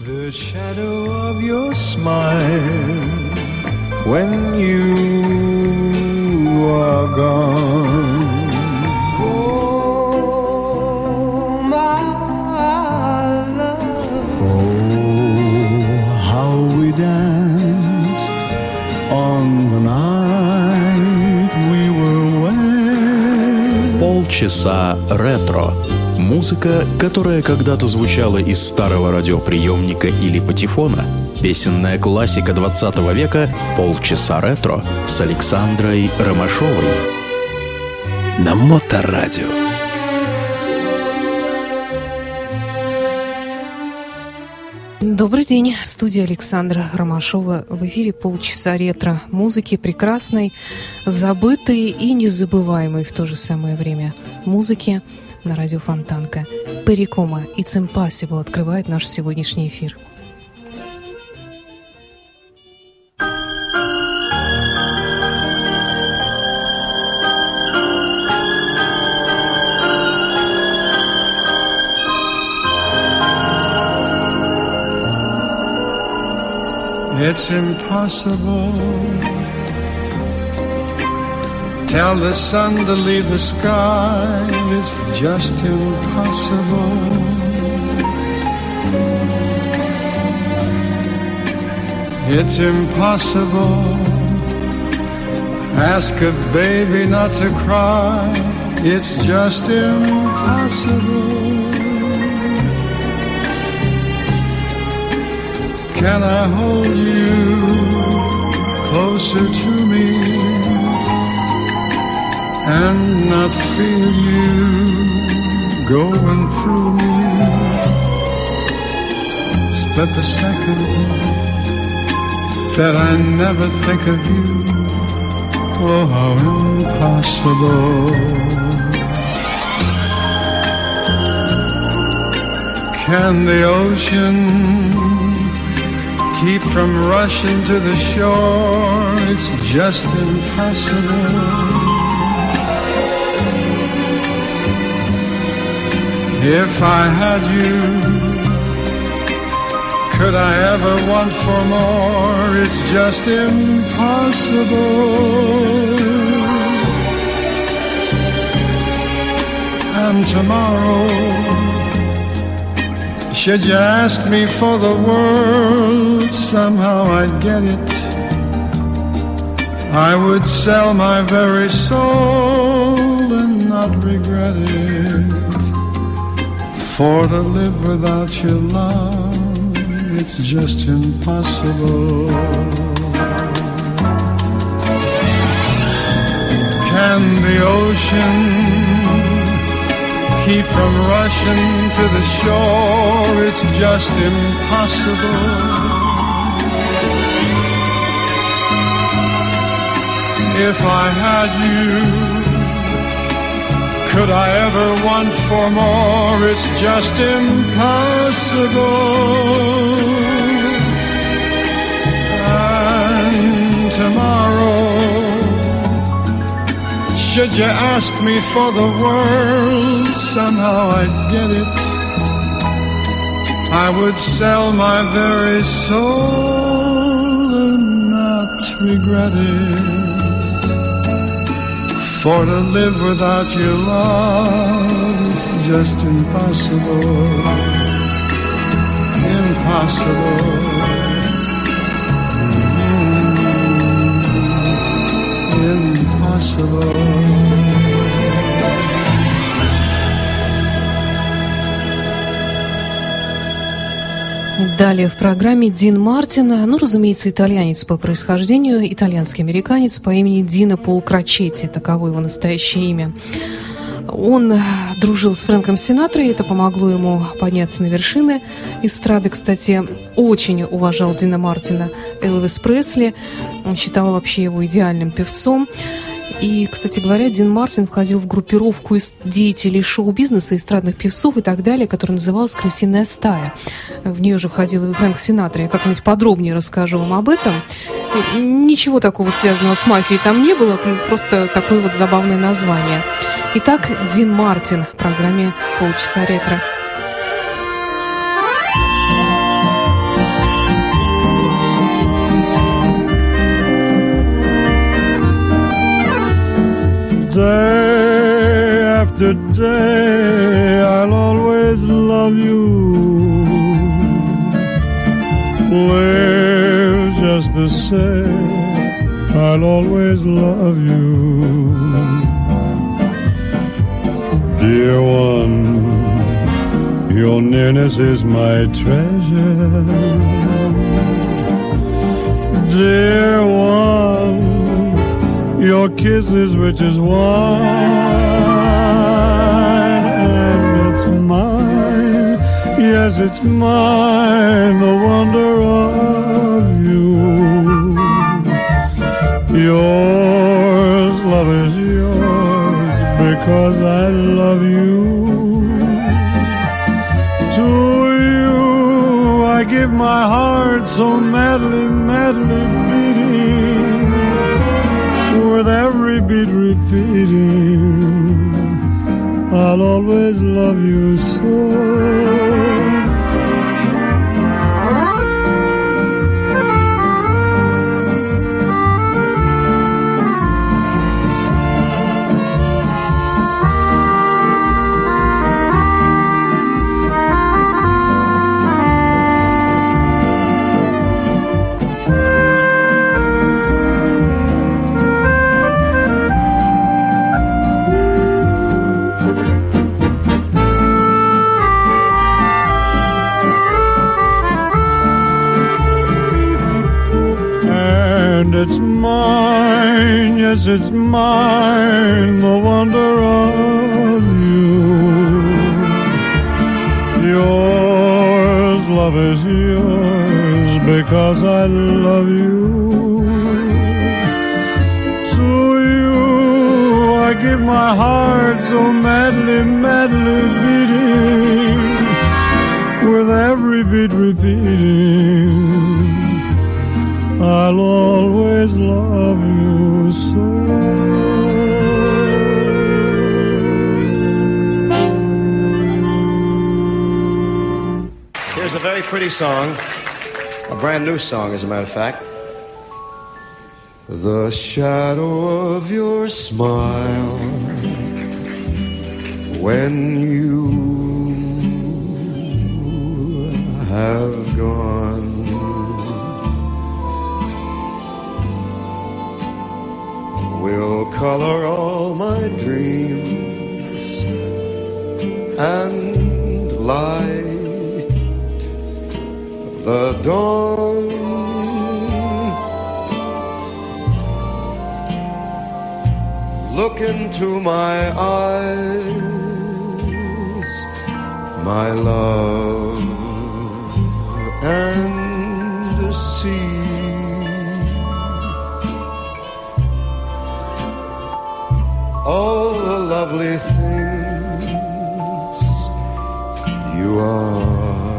The shadow of your smile when you are gone. Oh, my love. Oh, how we danced on the night we were wed. Полчаса ретро. Музыка, которая когда-то звучала из старого радиоприемника или патефона. Песенная классика 20 века «Полчаса ретро» с Александрой Ромашовой. На Моторадио. Добрый день. В студии Александра Ромашова. В эфире «Полчаса ретро». Музыки прекрасной, забытой и незабываемой в то же самое время. Музыки на радио Фонтанка. Перри Комо и It's Impossible открывает наш сегодняшний эфир. It's impossible. Tell the sun to leave the sky. It's just impossible. It's impossible. Ask a baby not to cry. It's just impossible. Can I hold you closer to me and not feel you going through me? Split the second that I never think of you. Oh, how impossible. Can the ocean keep from rushing to the shore? It's just impossible. If I had you, could I ever want for more? It's just impossible. And tomorrow, should you ask me for the world, somehow I'd get it. I would sell my very soul and not regret it. For to live without your love, it's just impossible. Can the ocean keep from rushing to the shore? It's just impossible. If I had you, could I ever want for more? It's just impossible. And tomorrow, should you ask me for the world, somehow I'd get it. I would sell my very soul and not regret it. For to live without your love is just impossible. Impossible. Далее в программе Дин Мартин, ну, разумеется, итальянец по происхождению, итальянский американец по имени Дино Пол Крачети, таково его настоящее имя. Он дружил с Фрэнком Синатрой, это помогло ему подняться на вершины эстрады. Кстати, очень уважал Дина Мартина Элвис Пресли, считал вообще его идеальным певцом. И, кстати говоря, Дин Мартин входил в группировку деятелей шоу-бизнеса, эстрадных певцов и так далее, которая называлась «Крысиная стая». В нее же входил и Фрэнк Синатра. Я как-нибудь подробнее расскажу вам об этом. Ничего такого связанного с мафией там не было, просто такое вот забавное название. Итак, Дин Мартин в программе «Полчаса ретро». yesterday, I'll always love you. Live just the same, I'll always love you. Dear one, your nearness is my treasure. Dear one, your kiss is rich as wine, and it's mine, yes, it's mine, the wonder of you. Yours, love is yours, because I love you. To you I give my heart so madly, madly beating, with every beat repeating, I'll always love you so. It's mine, yes, it's mine, the wonder of you. Yours, love is yours, because I love you. To you I give my heart so madly, madly beating, with every beat repeating, I'll always love you so. Here's a very pretty song, a brand new song, as a matter of fact. The shadow of your smile, when you have gone, will color all my dreams and light the dawn. Look into my eyes, my love, and see all the lovely things you are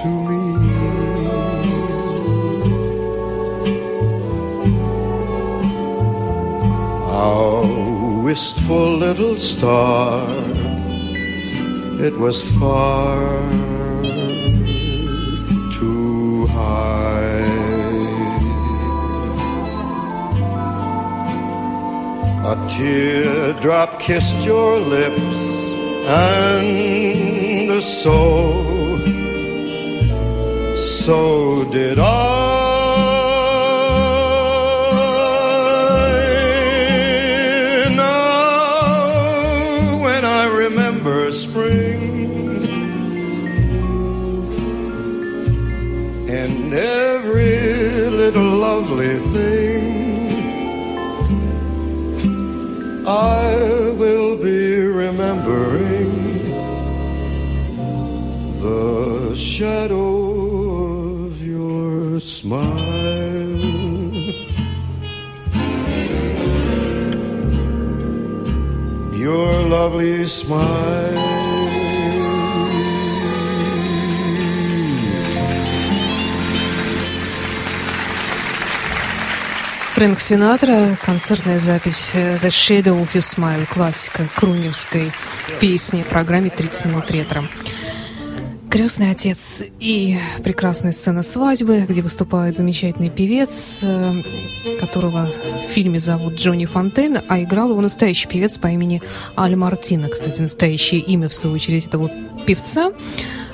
to me. Our wistful little star, it was far too high, a teardrop kissed your lips, and so did I. Now, when I remember spring, and every little lovely thing, I will be remembering the shadow of your smile. Your lovely smile. Фрэнк Синатра, концертная запись «The Shadow of Your Smile», классика круневской песни в программе «30 минут ретро». «Крестный отец» и прекрасная сцена свадьбы, где выступает замечательный певец, которого в фильме зовут Джонни Фонтейн, а играл его настоящий певец по имени Аль Мартино. Кстати, настоящее имя, в свою очередь, этого певца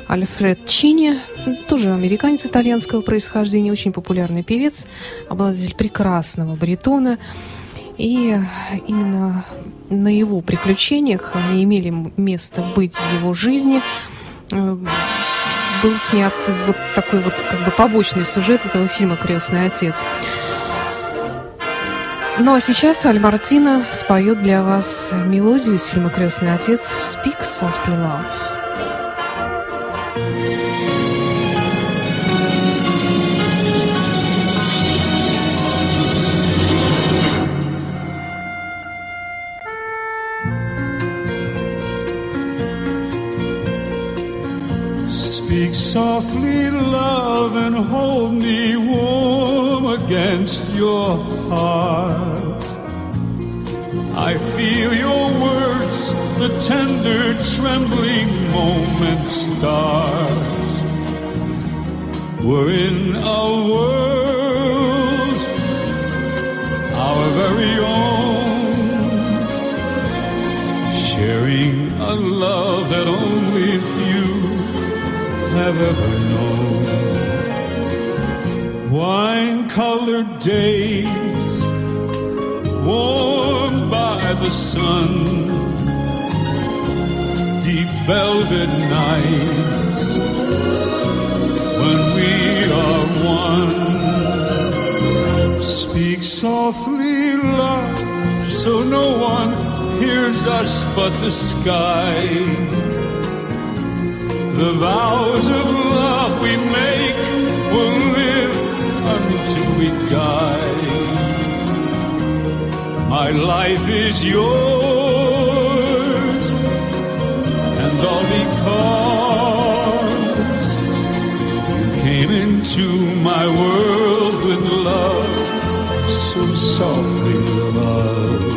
Альфред Чини, тоже американец итальянского происхождения, очень популярный певец, обладатель прекрасного баритона. И именно на его приключениях, они имели место быть в его жизни, был снят вот такой вот как бы побочный сюжет этого фильма «Крестный отец». Ну а сейчас Аль Мартино споет для вас мелодию из фильма «Крестный отец» «Speak Softly Love». Speak softly, love, and hold me warm against your heart. I feel your words, the tender, trembling moments start. We're in a world, our very own, sharing a love that only few have ever known. Wine-colored days, warmed by the sun, deep velvet nights when we are one. Speak softly, love, so no one hears us but the sky. The vows of love we make will live until we die. My life is yours, and all because you came into my world with love, so softly love.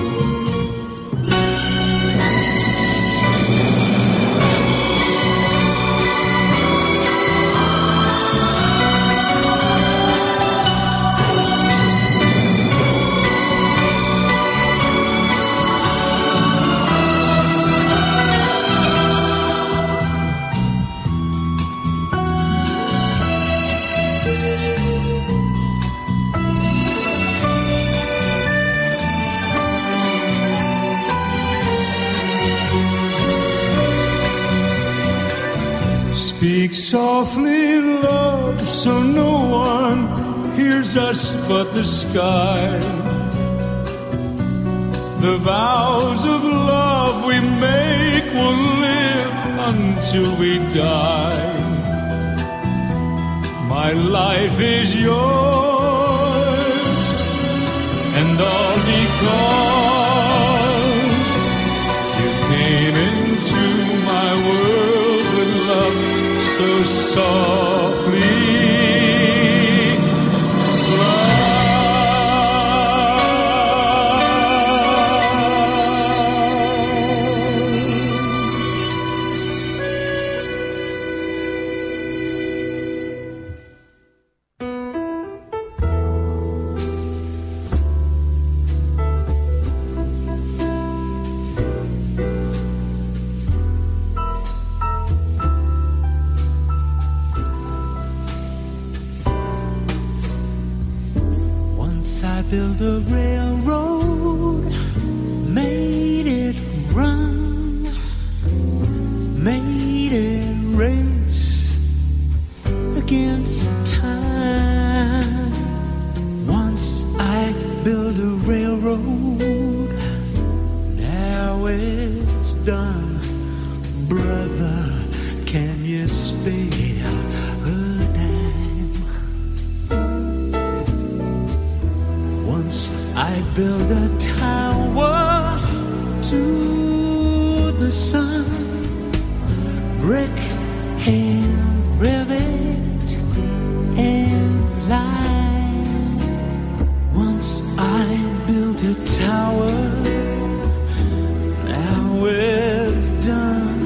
Speak softly, love, so no one hears us but the sky. The vows of love we make will live until we die. My life is yours, and all because you came into my world with love. So softly, build a railroad, made it run, made it race against time. Once I built a railroad, now it's done. Brother, can you spare? I build a tower to the sun, brick and rivet and lime. Once I built a tower, now it's done,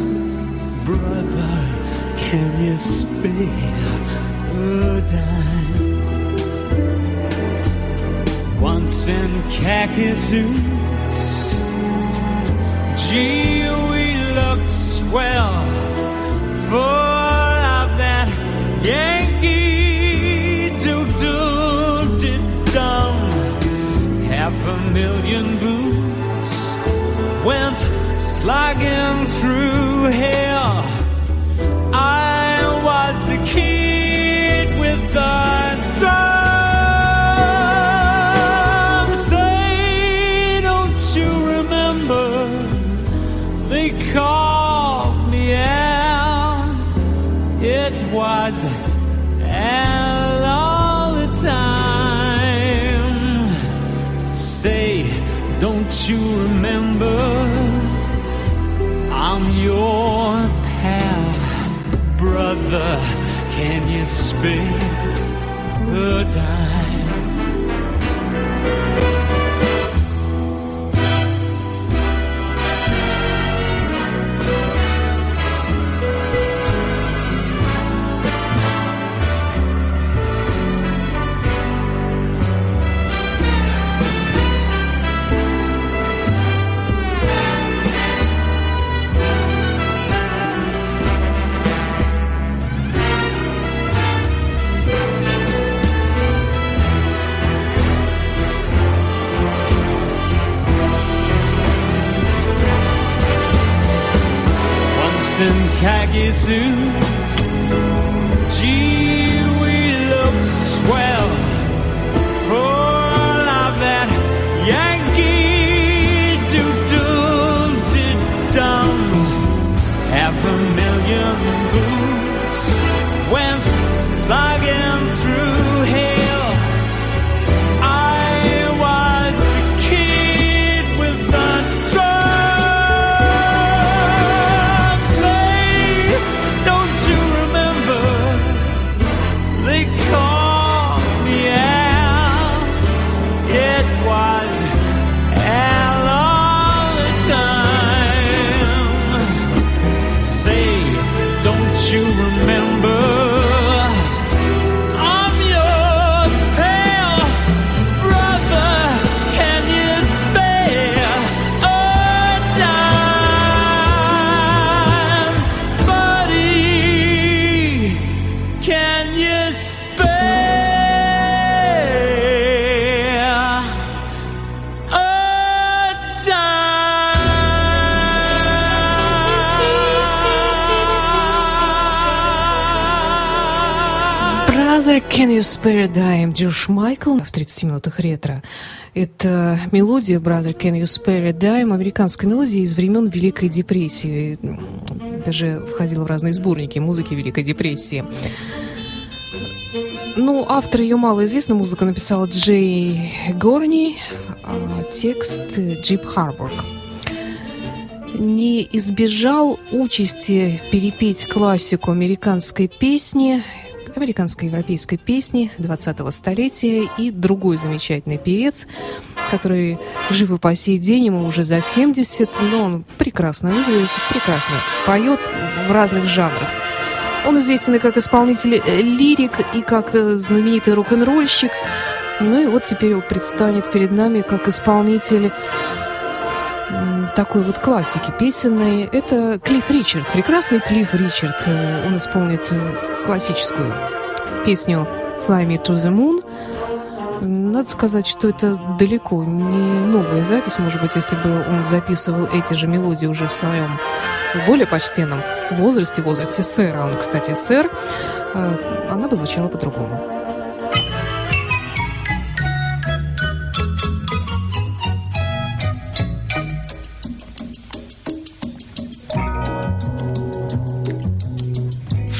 brother. Can you spare a dime? Once in Kakisu's, gee, we looked swell full of that Yankee doodle did dum. $500,000 boots went slugging through hell. I was the kid with the drum. Say, don't you remember? They called me out. It was Al all the time. Say, don't you remember? I'm your pal. Brother, can you spare a dime? Khaki suits, gee, we look swell, full of that Yankee doodle did dum. $500,000 boots went slugging through hell. I was the kid with the Can you spare a dime, Джордж Майкл в 30 минутах ретро. Это мелодия Brother Can You Spare a Dime, американская мелодия из времен Великой депрессии. Даже входила в разные сборники музыки Великой депрессии. Ну, автор ее малоизвестна. Музыку написал Джей Горни, а текст Джип Харбург. Не избежал участи перепеть классику американской песни, американско-европейской песни 20-го столетия и другой замечательный певец, который жив и по сей день, ему уже за 70, но он прекрасно выглядит, прекрасно поет в разных жанрах. Он известен и как исполнитель лирик, и как знаменитый рок-н-ролльщик, ну и вот теперь он предстанет перед нами как исполнитель такой вот классики песенной. Это Клифф Ричард, прекрасный Клифф Ричард. Он исполнит классическую песню «Fly Me to the Moon». Надо сказать, что это далеко не новая запись. Может быть, если бы он записывал эти же мелодии уже в своем более почтенном возрасте, возрасте сэра, он, кстати, сэр, она бы звучала по-другому.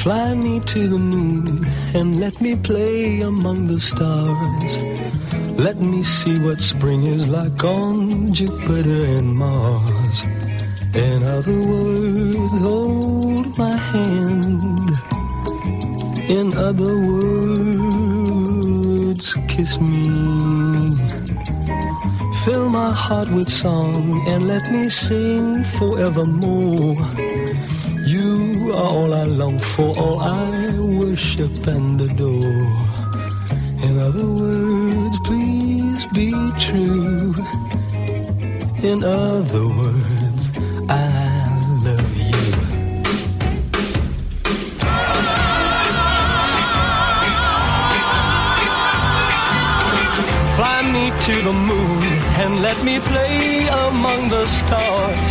Fly me to the moon and let me play among the stars. Let me see what spring is like on Jupiter and Mars. In other words, hold my hand. In other words, kiss me. Fill my heart with song and let me sing forevermore. You You are all I long for, all I worship and adore. In other words, please be true. In other words, I love you. Fly me to the moon and let me play among the stars.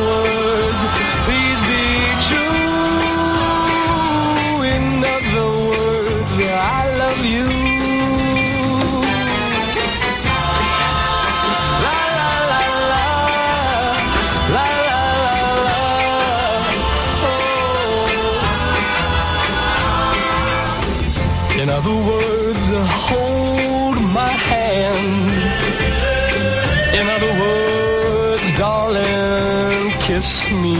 words, please be true. In other words, I love you. La la la la, la la la la. Oh. In other words, hold my hand. In other words, darling, kiss me.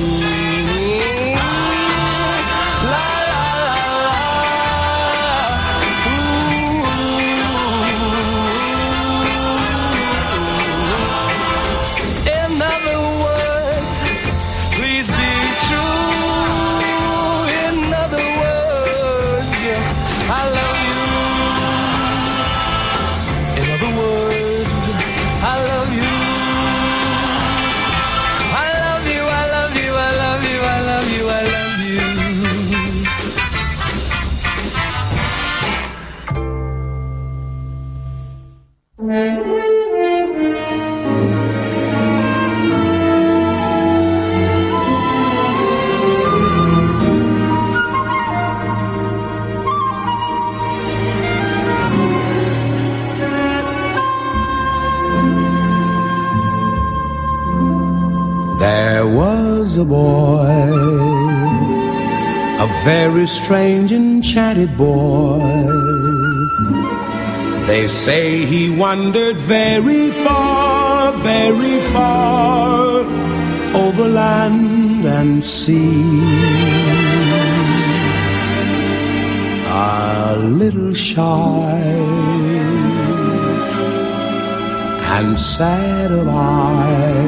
A boy, a very strange and chatty boy. They say he wandered very far over land and sea. A little shy and sad of eye,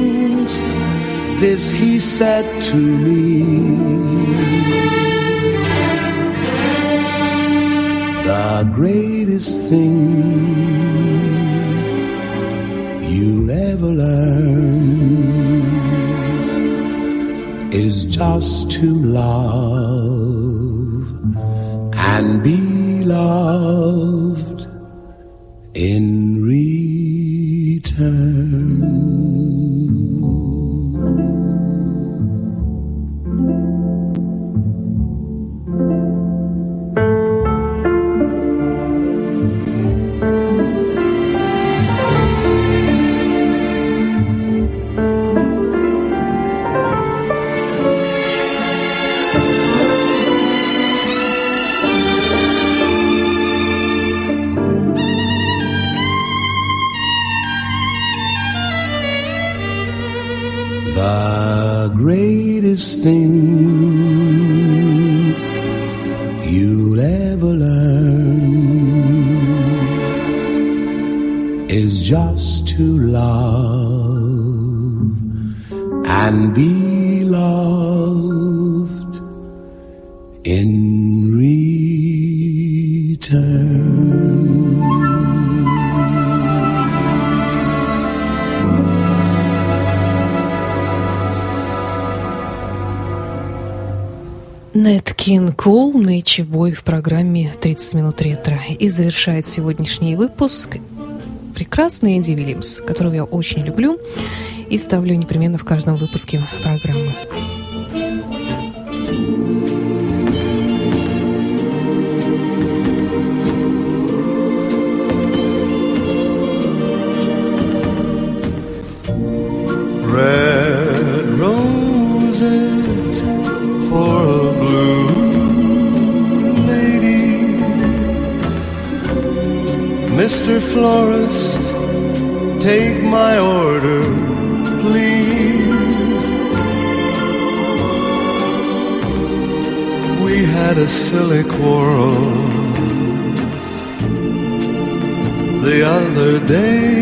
this he said to me: the greatest thing you'll ever learn is just to love and be loved in return. The greatest thing you'll ever learn is just to love and be loved in return. Нэт Кинг Коул, Нэйчи Бой в программе «30 минут ретро». И завершает сегодняшний выпуск прекрасный Энди Вильямс, которого я очень люблю и ставлю непременно в каждом выпуске программы. Red roses for a blue lady, Mr. Florist, take my order, please. We had a silly quarrel the other day.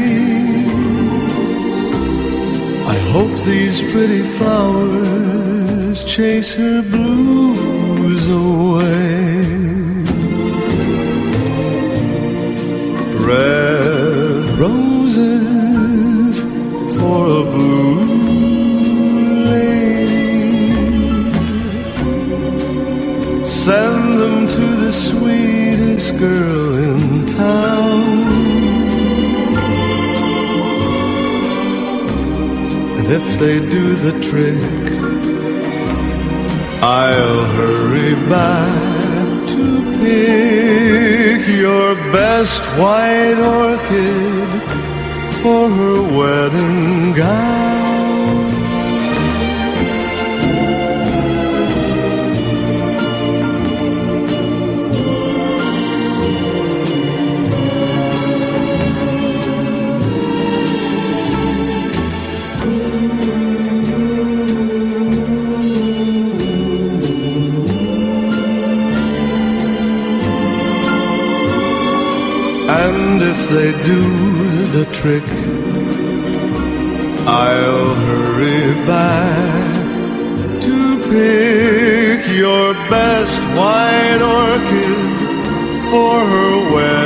I hope these pretty flowers chase her blues away. Red roses for a blue lady, send them to the sweetest girl in town. If they do the trick, I'll hurry back to pick your best white orchid for her wedding gown. And if they do the trick, I'll hurry back to pick your best white orchid for her wedding.